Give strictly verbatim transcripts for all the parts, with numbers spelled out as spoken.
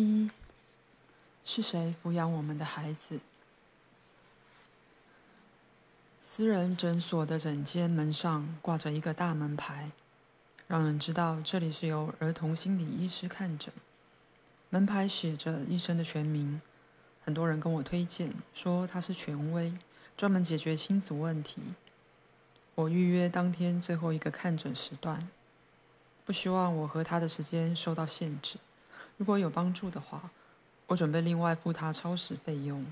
一，是谁抚养我们的孩子？私人诊所的诊间门上挂着一个大门牌，让人知道这里是由儿童心理医师看诊。门牌写着医生的全名，很多人跟我推荐说他是权威，专门解决亲子问题。我预约当天最后一个看诊时段，不希望我和他的时间受到限制。如果有帮助的话，我准备另外付他超时费用，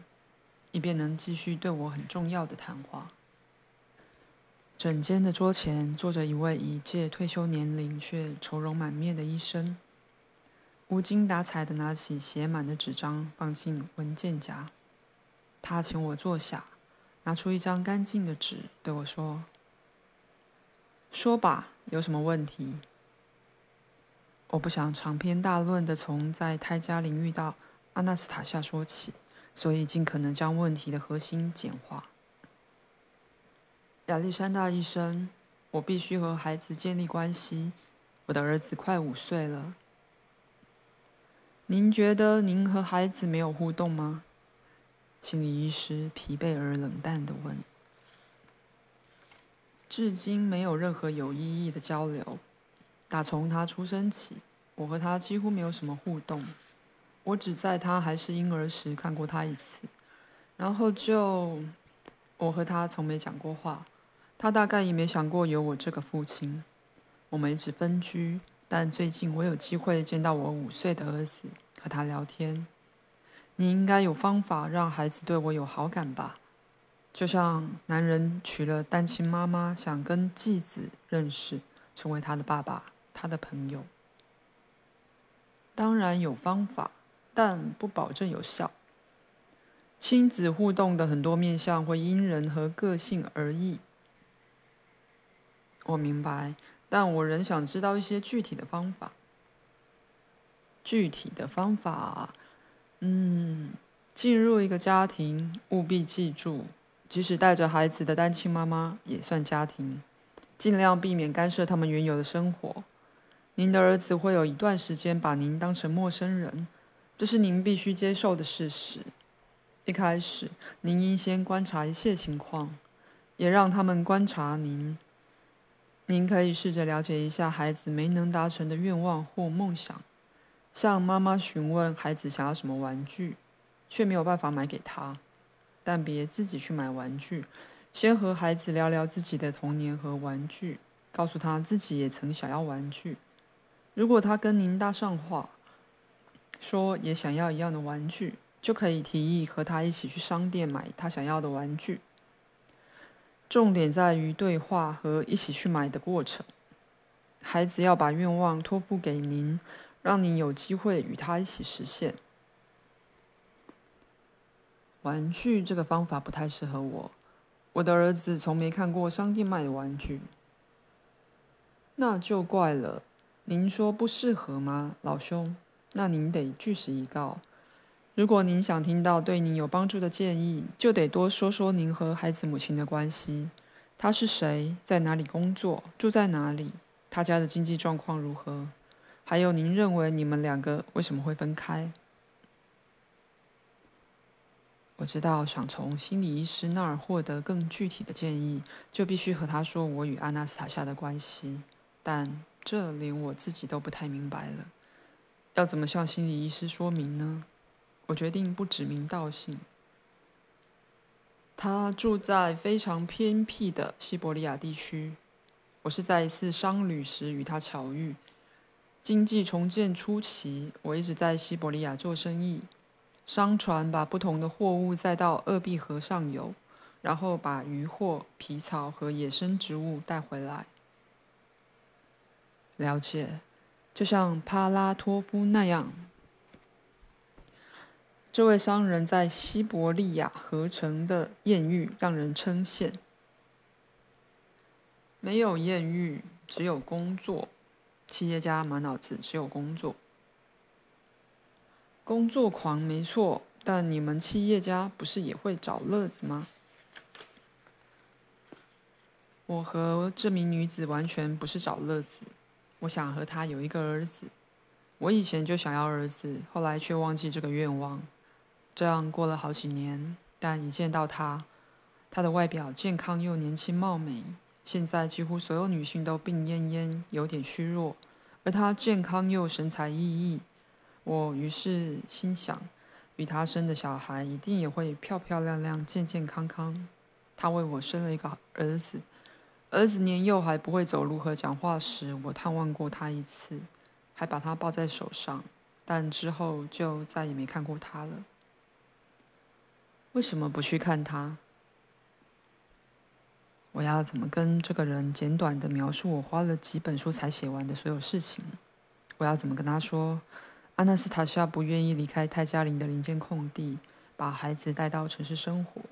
以便能继续对我很重要的谈话。诊间的桌前坐着一位已届退休年龄却愁容满面的医生，无精打采地拿起写满的纸张放进文件夹。他请我坐下，拿出一张干净的纸对我说：“说吧，有什么问题？”我不想长篇大论地从在胎家里遇到阿纳斯塔夏说起，所以尽可能将问题的核心简化。亚历山大医生，我必须和孩子建立关系，我的儿子快五岁了。您觉得您和孩子没有互动吗？心理医师疲惫而冷淡地问。至今没有任何有意义的交流。打从他出生起，我和他几乎没有什么互动。我只在他还是婴儿时看过他一次，然后就……我和他从没讲过话，他大概也没想过有我这个父亲。我们一直分居，但最近我有机会见到我五岁的儿子，和他聊天。你应该有方法让孩子对我有好感吧？就像男人娶了单亲妈妈，想跟继子认识，成为他的爸爸。他的朋友当然有方法，但不保证有效。亲子互动的很多面向会因人和个性而异。我明白，但我仍想知道一些具体的方法。具体的方法，嗯，进入一个家庭，务必记住，即使带着孩子的单亲妈妈也算家庭，尽量避免干涉他们原有的生活。您的儿子会有一段时间把您当成陌生人，这是您必须接受的事实。一开始，您应先观察一切情况，也让他们观察您。您可以试着了解一下孩子没能达成的愿望或梦想，向妈妈询问孩子想要什么玩具，却没有办法买给他，但别自己去买玩具，先和孩子聊聊自己的童年和玩具，告诉他自己也曾想要玩具。如果他跟您搭上话，说也想要一样的玩具，就可以提议和他一起去商店买他想要的玩具。重点在于对话和一起去买的过程。孩子要把愿望托付给您，让您有机会与他一起实现。玩具这个方法不太适合我，我的儿子从没看过商店卖的玩具。那就怪了。您说不适合吗，老兄？那您得据实以告。如果您想听到对您有帮助的建议，就得多说说您和孩子母亲的关系。他是谁？在哪里工作？住在哪里？他家的经济状况如何？还有，您认为你们两个为什么会分开？我知道，想从心理医师那儿获得更具体的建议，就必须和他说我与阿纳斯塔夏的关系，但这连我自己都不太明白了，要怎么向心理医师说明呢？我决定不指名道姓。他住在非常偏僻的西伯利亚地区，我是在一次商旅时与他巧遇。经济重建初期，我一直在西伯利亚做生意，商船把不同的货物载到鄂毕河上游，然后把渔获、皮草和野生植物带回来。了解，就像帕拉托夫那样，这位商人在西伯利亚河城的艳遇让人称羡。没有艳遇，只有工作。企业家满脑子只有工作。工作狂没错，但你们企业家不是也会找乐子吗？我和这名女子完全不是找乐子。我想和她有一个儿子，我以前就想要儿子，后来却忘记这个愿望。这样过了好几年，但一见到他，他的外表健康又年轻貌美。现在几乎所有女性都病恹恹，有点虚弱，而他健康又神采奕奕。我于是心想，与他生的小孩一定也会漂漂亮亮、健健康康。他为我生了一个儿子，儿子年幼还不会走路和讲话时，我探望过他一次，还把他抱在手上，但之后就再也没看过他了。为什么不去看他？我要怎么跟这个人简短地描述我花了几本书才写完的所有事情？我要怎么跟他说，阿纳斯塔夏不愿意离开泰加林的林间空地，把孩子带到城市生活，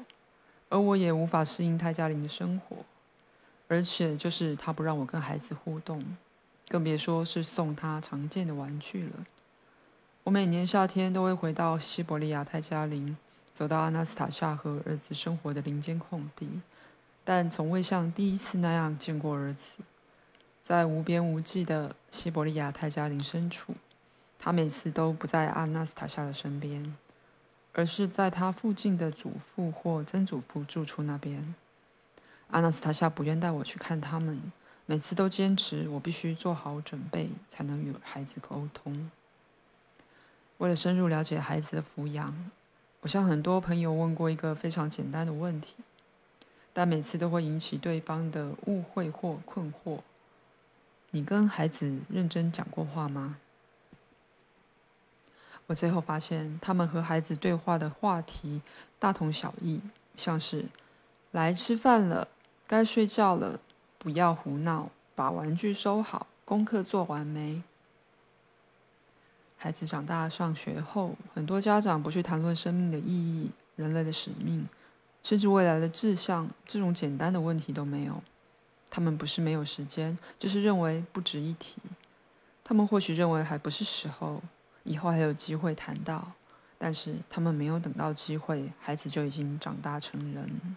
而我也无法适应泰加林的生活，而且就是他不让我跟孩子互动，更别说是送他常见的玩具了。我每年夏天都会回到西伯利亚泰加林，走到阿纳斯塔夏和儿子生活的林间空地。但从未像第一次那样见过儿子。在无边无际的西伯利亚泰加林深处，他每次都不在阿纳斯塔夏的身边，而是在他附近的祖父或曾祖父住处那边。阿纳斯塔夏不愿带我去看他们，每次都坚持我必须做好准备才能与孩子沟通。为了深入了解孩子的抚养，我向很多朋友问过一个非常简单的问题，但每次都会引起对方的误会或困惑。你跟孩子认真讲过话吗？我最后发现，他们和孩子对话的话题大同小异，像是来吃饭了，该睡觉了，不要胡闹，把玩具收好，功课做完没？孩子长大上学后，很多家长不去谈论生命的意义、人类的使命，甚至未来的志向，这种简单的问题都没有。他们不是没有时间，就是认为不值一提。他们或许认为还不是时候，以后还有机会谈到，但是他们没有等到机会，孩子就已经长大成人。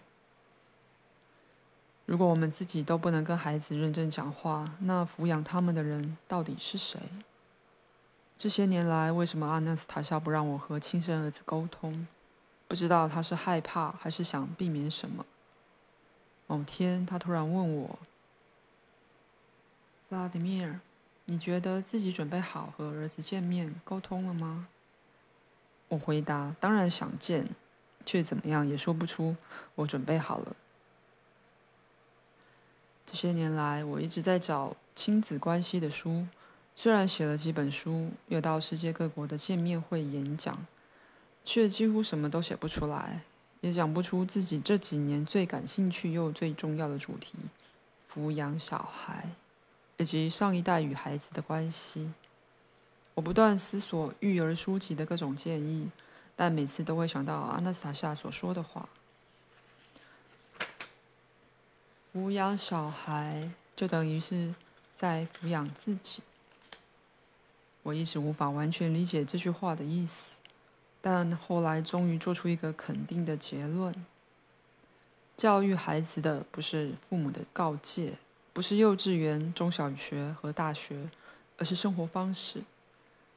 如果我们自己都不能跟孩子认真讲话，那抚养他们的人到底是谁？这些年来，为什么阿纳斯塔夏不让我和亲生儿子沟通？不知道他是害怕还是想避免什么。某天他突然问我，弗拉迪米尔，你觉得自己准备好和儿子见面沟通了吗？我回答，当然想见，却怎么样也说不出我准备好了。这些年来，我一直在找亲子关系的书，虽然写了几本书，又到世界各国的见面会演讲，却几乎什么都写不出来，也讲不出自己这几年最感兴趣又最重要的主题——抚养小孩，以及上一代与孩子的关系。我不断思索育儿书籍的各种建议，但每次都会想到阿纳斯塔夏所说的话：抚养小孩就等于是在抚养自己。我一直无法完全理解这句话的意思。但后来终于做出一个肯定的结论：教育孩子的不是父母的告诫，不是幼稚园、中小学和大学，而是生活方式。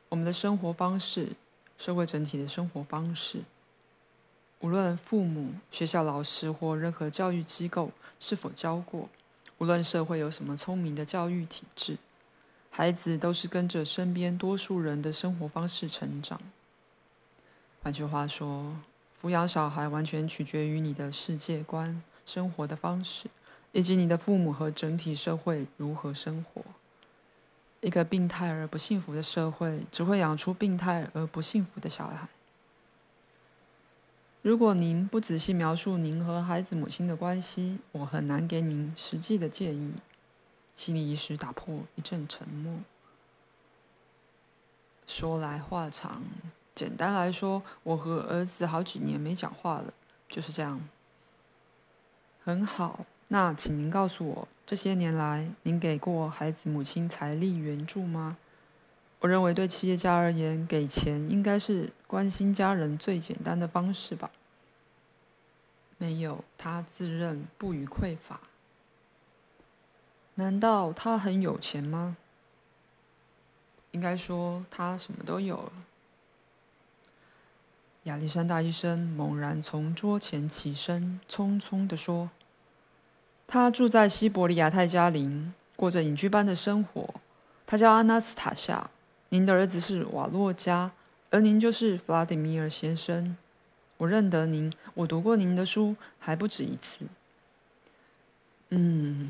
我们的生活方式，社会整体的生活方式，无论父母、学校老师或任何教育机构是否教过，无论社会有什么聪明的教育体制，孩子都是跟着身边多数人的生活方式成长。换句话说，抚养小孩完全取决于你的世界观、生活的方式，以及你的父母和整体社会如何生活。一个病态而不幸福的社会，只会养出病态而不幸福的小孩。如果您不仔细描述您和孩子母亲的关系，我很难给您实际的建议。心理医师打破一阵沉默。说来话长。简单来说，我和儿子好几年没讲话了，就是这样。很好，那请您告诉我，这些年来您给过孩子母亲财力援助吗？我认为对企业家而言，给钱应该是关心家人最简单的方式吧。没有，他自认不予匮乏。难道他很有钱吗？应该说他什么都有了。亚历山大医生猛然从桌前起身，匆匆地说：“他住在西伯利亚泰加林，过着隐居般的生活。他叫阿纳斯塔夏，您的儿子是瓦洛加，而您就是弗拉迪米尔先生。我认得您，我读过您的书，还不止一次。”嗯，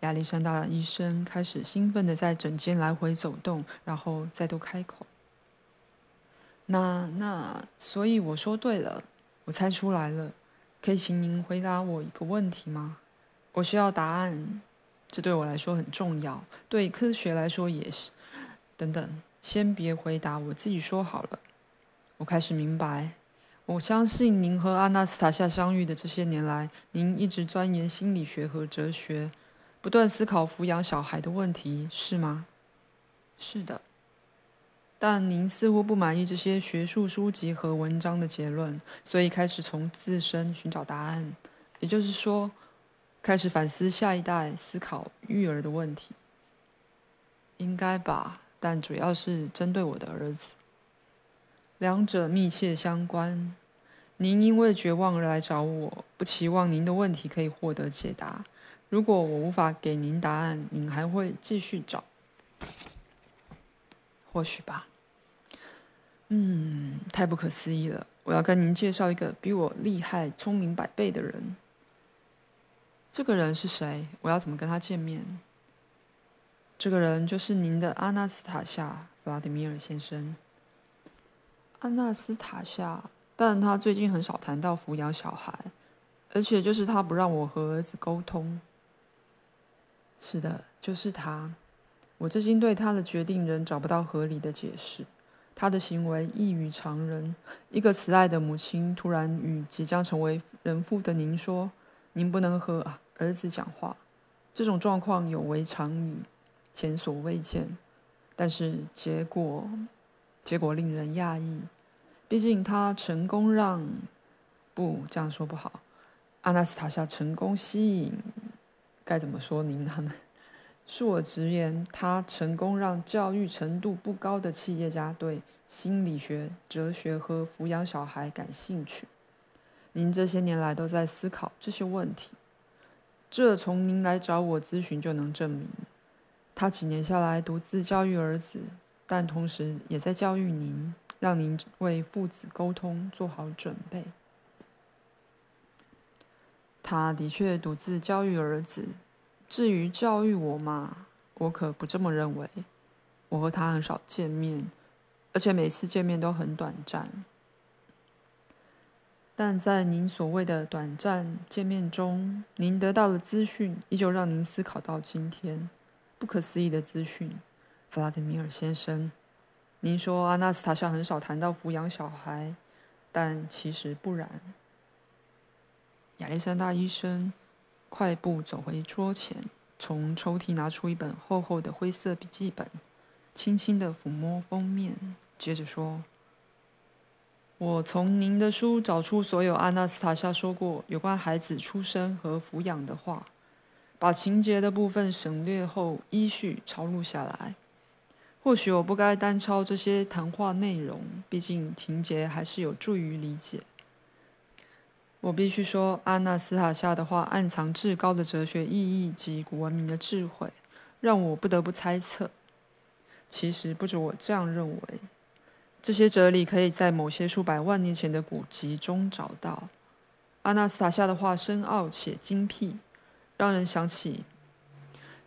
亚历山大医生开始兴奋地在整间来回走动，然后再度开口：“那那，所以我说对了，我猜出来了。可以请您回答我一个问题吗？我需要答案，这对我来说很重要，对科学来说也是。等等，先别回答，我自己说好了。我开始明白。我相信您和阿纳斯塔夏相遇的这些年来，您一直钻研心理学和哲学，不断思考抚养小孩的问题，是吗？”“是的。”“但您似乎不满意这些学术书籍和文章的结论，所以开始从自身寻找答案，也就是说，开始反思下一代，思考育儿的问题。”“应该吧，但主要是针对我的儿子。”“两者密切相关。您因为绝望而来找我，不期望您的问题可以获得解答。如果我无法给您答案，您还会继续找。或许吧。”“嗯，太不可思议了。我要跟您介绍一个比我厉害、聪明百倍的人。这个人是谁？我要怎么跟他见面？”“这个人就是您的阿纳斯塔夏，弗拉迪米尔先生。”“阿纳斯塔夏，但他最近很少谈到抚养小孩，而且就是他不让我和儿子沟通。”“是的，就是他。我至今对他的决定仍找不到合理的解释。他的行为异于常人。一个慈爱的母亲突然与即将成为人父的您说，您不能和儿子讲话，这种状况有违常理，前所未见。但是结果，结果令人讶异。毕竟他成功让……不，这样说不好。阿纳斯塔夏成功吸引……该怎么说您呢？恕我直言，他成功让教育程度不高的企业家对心理学、哲学和抚养小孩感兴趣。您这些年来都在思考这些问题，这从您来找我咨询就能证明。他几年下来独自教育儿子，但同时也在教育您，让您为父子沟通做好准备。”“他的确独自教育儿子，至于教育我嘛，我可不这么认为。我和他很少见面，而且每次见面都很短暂。但在您所谓的短暂见面中，您得到的资讯依旧让您思考到今天，不可思议的资讯。弗拉迪米尔先生，您说阿纳斯塔夏很少谈到抚养小孩，但其实不然。”亚历山大医生快步走回桌前，从抽屉拿出一本厚厚的灰色笔记本，轻轻地抚摸封面，接着说：“我从您的书找出所有阿纳斯塔夏说过有关孩子出生和抚养的话，把情节的部分省略后，依序抄录下来。或许我不该单抄这些谈话内容，毕竟情节还是有助于理解。我必须说，阿纳斯塔夏的话暗藏至高的哲学意义及古文明的智慧，让我不得不猜测。其实不止我这样认为，这些哲理可以在某些数百万年前的古籍中找到。阿纳斯塔夏的话深奥且精辟，让人想起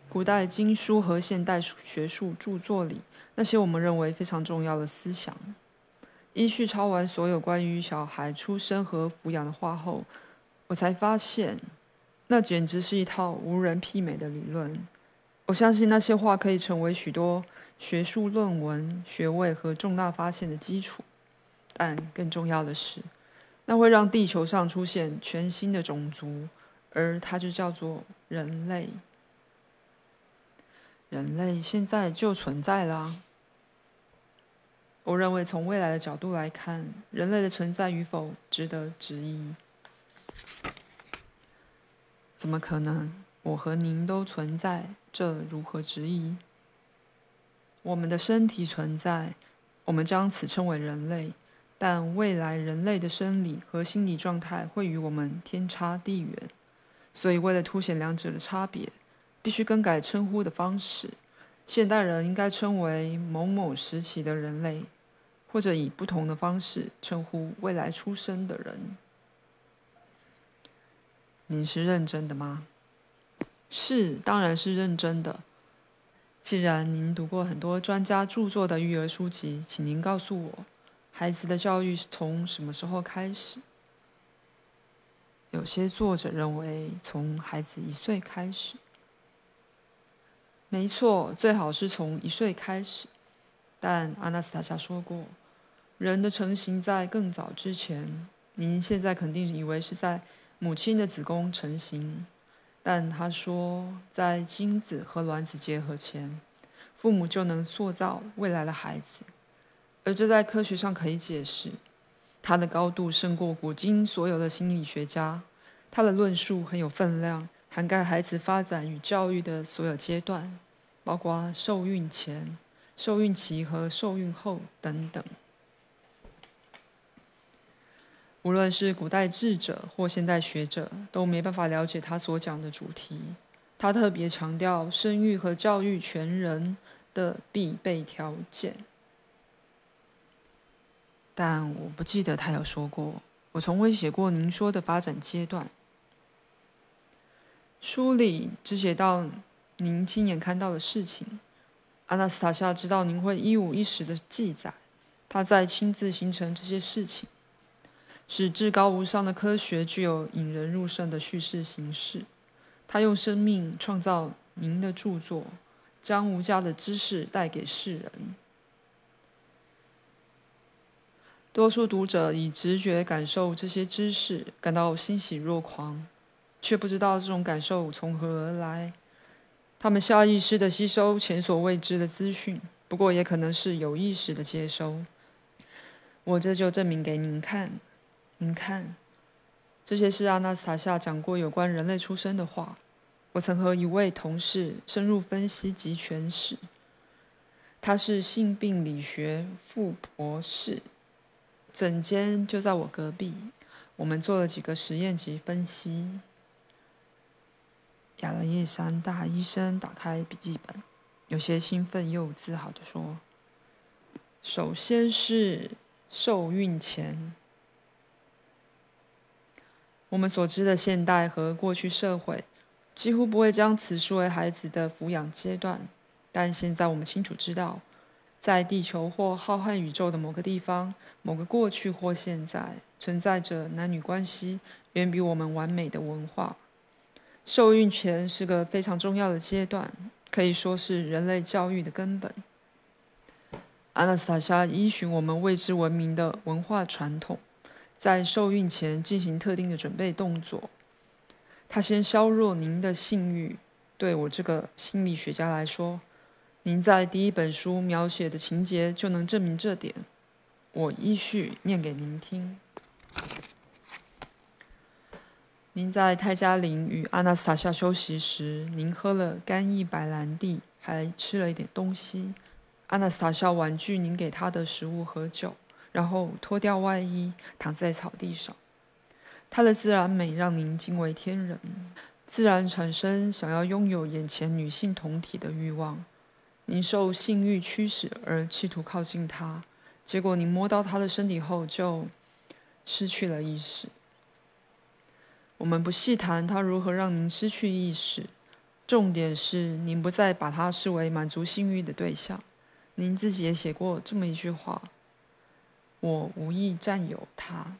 古代经书和现代学术著作里那些我们认为非常重要的思想。依序抄完所有关于小孩出生和抚养的话后，我才发现，那简直是一套无人媲美的理论。我相信那些话可以成为许多学术论文、学位和重大发现的基础。但更重要的是，那会让地球上出现全新的种族，而它就叫做人类。人类现在就存在啦。我认为从未来的角度来看，人类的存在与否值得质疑。怎么可能？我和您都存在，这如何质疑？”我们的身体存在，我们将此称为人类，但未来人类的生理和心理状态会与我们天差地远，所以为了凸显两者的差别，必须更改称呼的方式。现代人应该称为某某时期的人类，或者以不同的方式称呼未来出生的人。你是认真的吗？是，当然是认真的。既然您读过很多专家著作的育儿书籍，请您告诉我，孩子的教育从什么时候开始？有些作者认为从孩子一岁开始。没错，最好是从一岁开始。但阿纳斯塔夏说过，人的成型在更早之前。您现在肯定以为是在母亲的子宫成型。但他说，在精子和卵子结合前，父母就能塑造未来的孩子，而这在科学上可以解释。他的高度胜过古今所有的心理学家，他的论述很有分量，涵盖孩子发展与教育的所有阶段，包括受孕前、受孕期和受孕后等等。无论是古代智者或现代学者，都没办法了解他所讲的主题。他特别强调生育和教育全人的必备条件。但我不记得他有说过，我从未写过您说的发展阶段。书里只写到您亲眼看到的事情。阿纳斯塔夏知道您会一五一十的记载，他在亲自形成这些事情。使至高无上的科学具有引人入胜的叙事形式，他用生命创造您的著作，将无价的知识带给世人。多数读者以直觉感受这些知识，感到欣喜若狂，却不知道这种感受从何而来。他们下意识地吸收前所未知的资讯，不过也可能是有意识的接收。我这就证明给您看。您看，这些是阿纳斯塔夏讲过有关人类出生的话。我曾和一位同事深入分析及诠释。他是性病理学副博士，诊间就在我隔壁。我们做了几个实验及分析。亚兰叶山大医生打开笔记本，有些兴奋又自豪地说：“首先是受孕前。”我们所知的现代和过去社会几乎不会将此视为孩子的抚养阶段，但现在我们清楚知道，在地球或浩瀚宇宙的某个地方、某个过去或现在，存在着男女关系远比我们完美的文化。受孕前是个非常重要的阶段，可以说是人类教育的根本。阿纳斯塔夏依循我们未知文明的文化传统，在受孕前进行特定的准备动作。他先削弱您的性欲。对我这个心理学家来说，您在第一本书描写的情节就能证明这点。我依序念给您听。您在泰加林与阿纳斯塔夏休息时，您喝了干邑白兰地，还吃了一点东西。阿纳斯塔夏婉拒您给他的食物和酒，然后脱掉外衣，躺在草地上。她的自然美让您惊为天人，自然产生想要拥有眼前女性同体的欲望。您受性欲驱使而企图靠近她，结果您摸到她的身体后就失去了意识。我们不细谈她如何让您失去意识，重点是您不再把她视为满足性欲的对象。您自己也写过这么一句话：我无意占有他。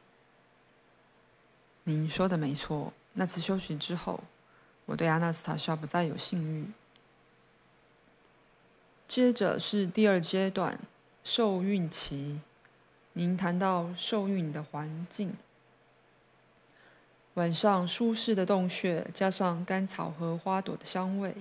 您说的没错，那次休息之后，我对阿纳斯塔夏不再有性欲。接着是第二阶段，受孕期。您谈到受孕的环境，晚上舒适的洞穴加上甘草和花朵的香味，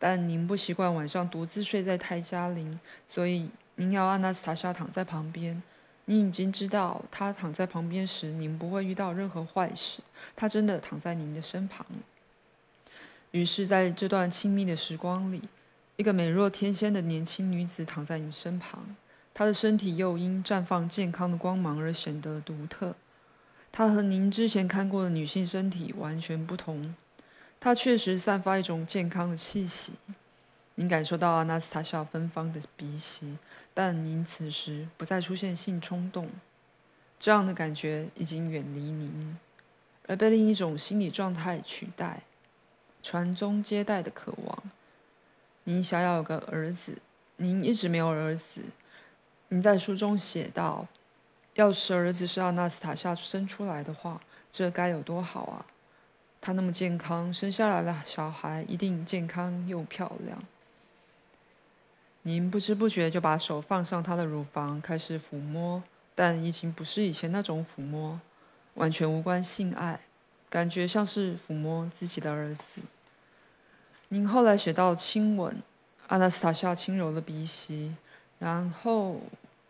但您不习惯晚上独自睡在泰加林，所以您要阿纳斯塔夏躺在旁边。您已经知道，他躺在旁边时，您不会遇到任何坏事。他真的躺在您的身旁。于是，在这段亲密的时光里，一个美若天仙的年轻女子躺在你身旁，她的身体又因绽放健康的光芒而显得独特。她和您之前看过的女性身体完全不同，她确实散发一种健康的气息。您感受到阿纳斯塔夏芬芳的鼻息，但您此时不再出现性冲动，这样的感觉已经远离您，而被另一种心理状态取代——传宗接代的渴望。您想要有个儿子，您一直没有儿子。您在书中写道：“要是儿子是阿纳斯塔夏生出来的话，这该有多好啊！他那么健康，生下来的小孩一定健康又漂亮。”您不知不觉就把手放上他的乳房，开始抚摸，但已经不是以前那种抚摸，完全无关性爱，感觉像是抚摸自己的儿子。您后来写到亲吻，阿纳斯塔夏轻柔的鼻息，然后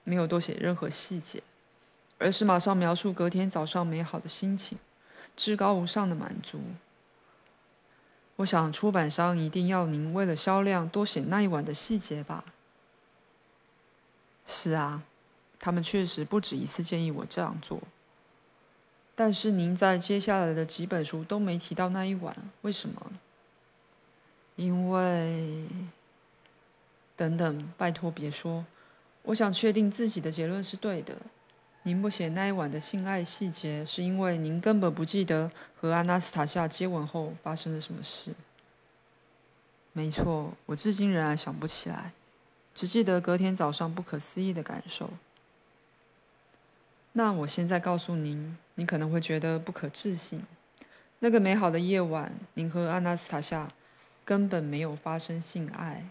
没有多写任何细节，而是马上描述隔天早上美好的心情，至高无上的满足。我想出版商一定要您为了销量多写那一晚的细节吧。是啊，他们确实不止一次建议我这样做，但是您在接下来的几本书都没提到那一晚，为什么？因为……等等，拜托别说，我想确定自己的结论是对的。您不写那一晚的性爱细节，是因为您根本不记得和阿纳斯塔夏接吻后发生了什么事。没错，我至今仍然想不起来，只记得隔天早上不可思议的感受。那我现在告诉您，您可能会觉得不可置信。那个美好的夜晚，您和阿纳斯塔夏根本没有发生性爱。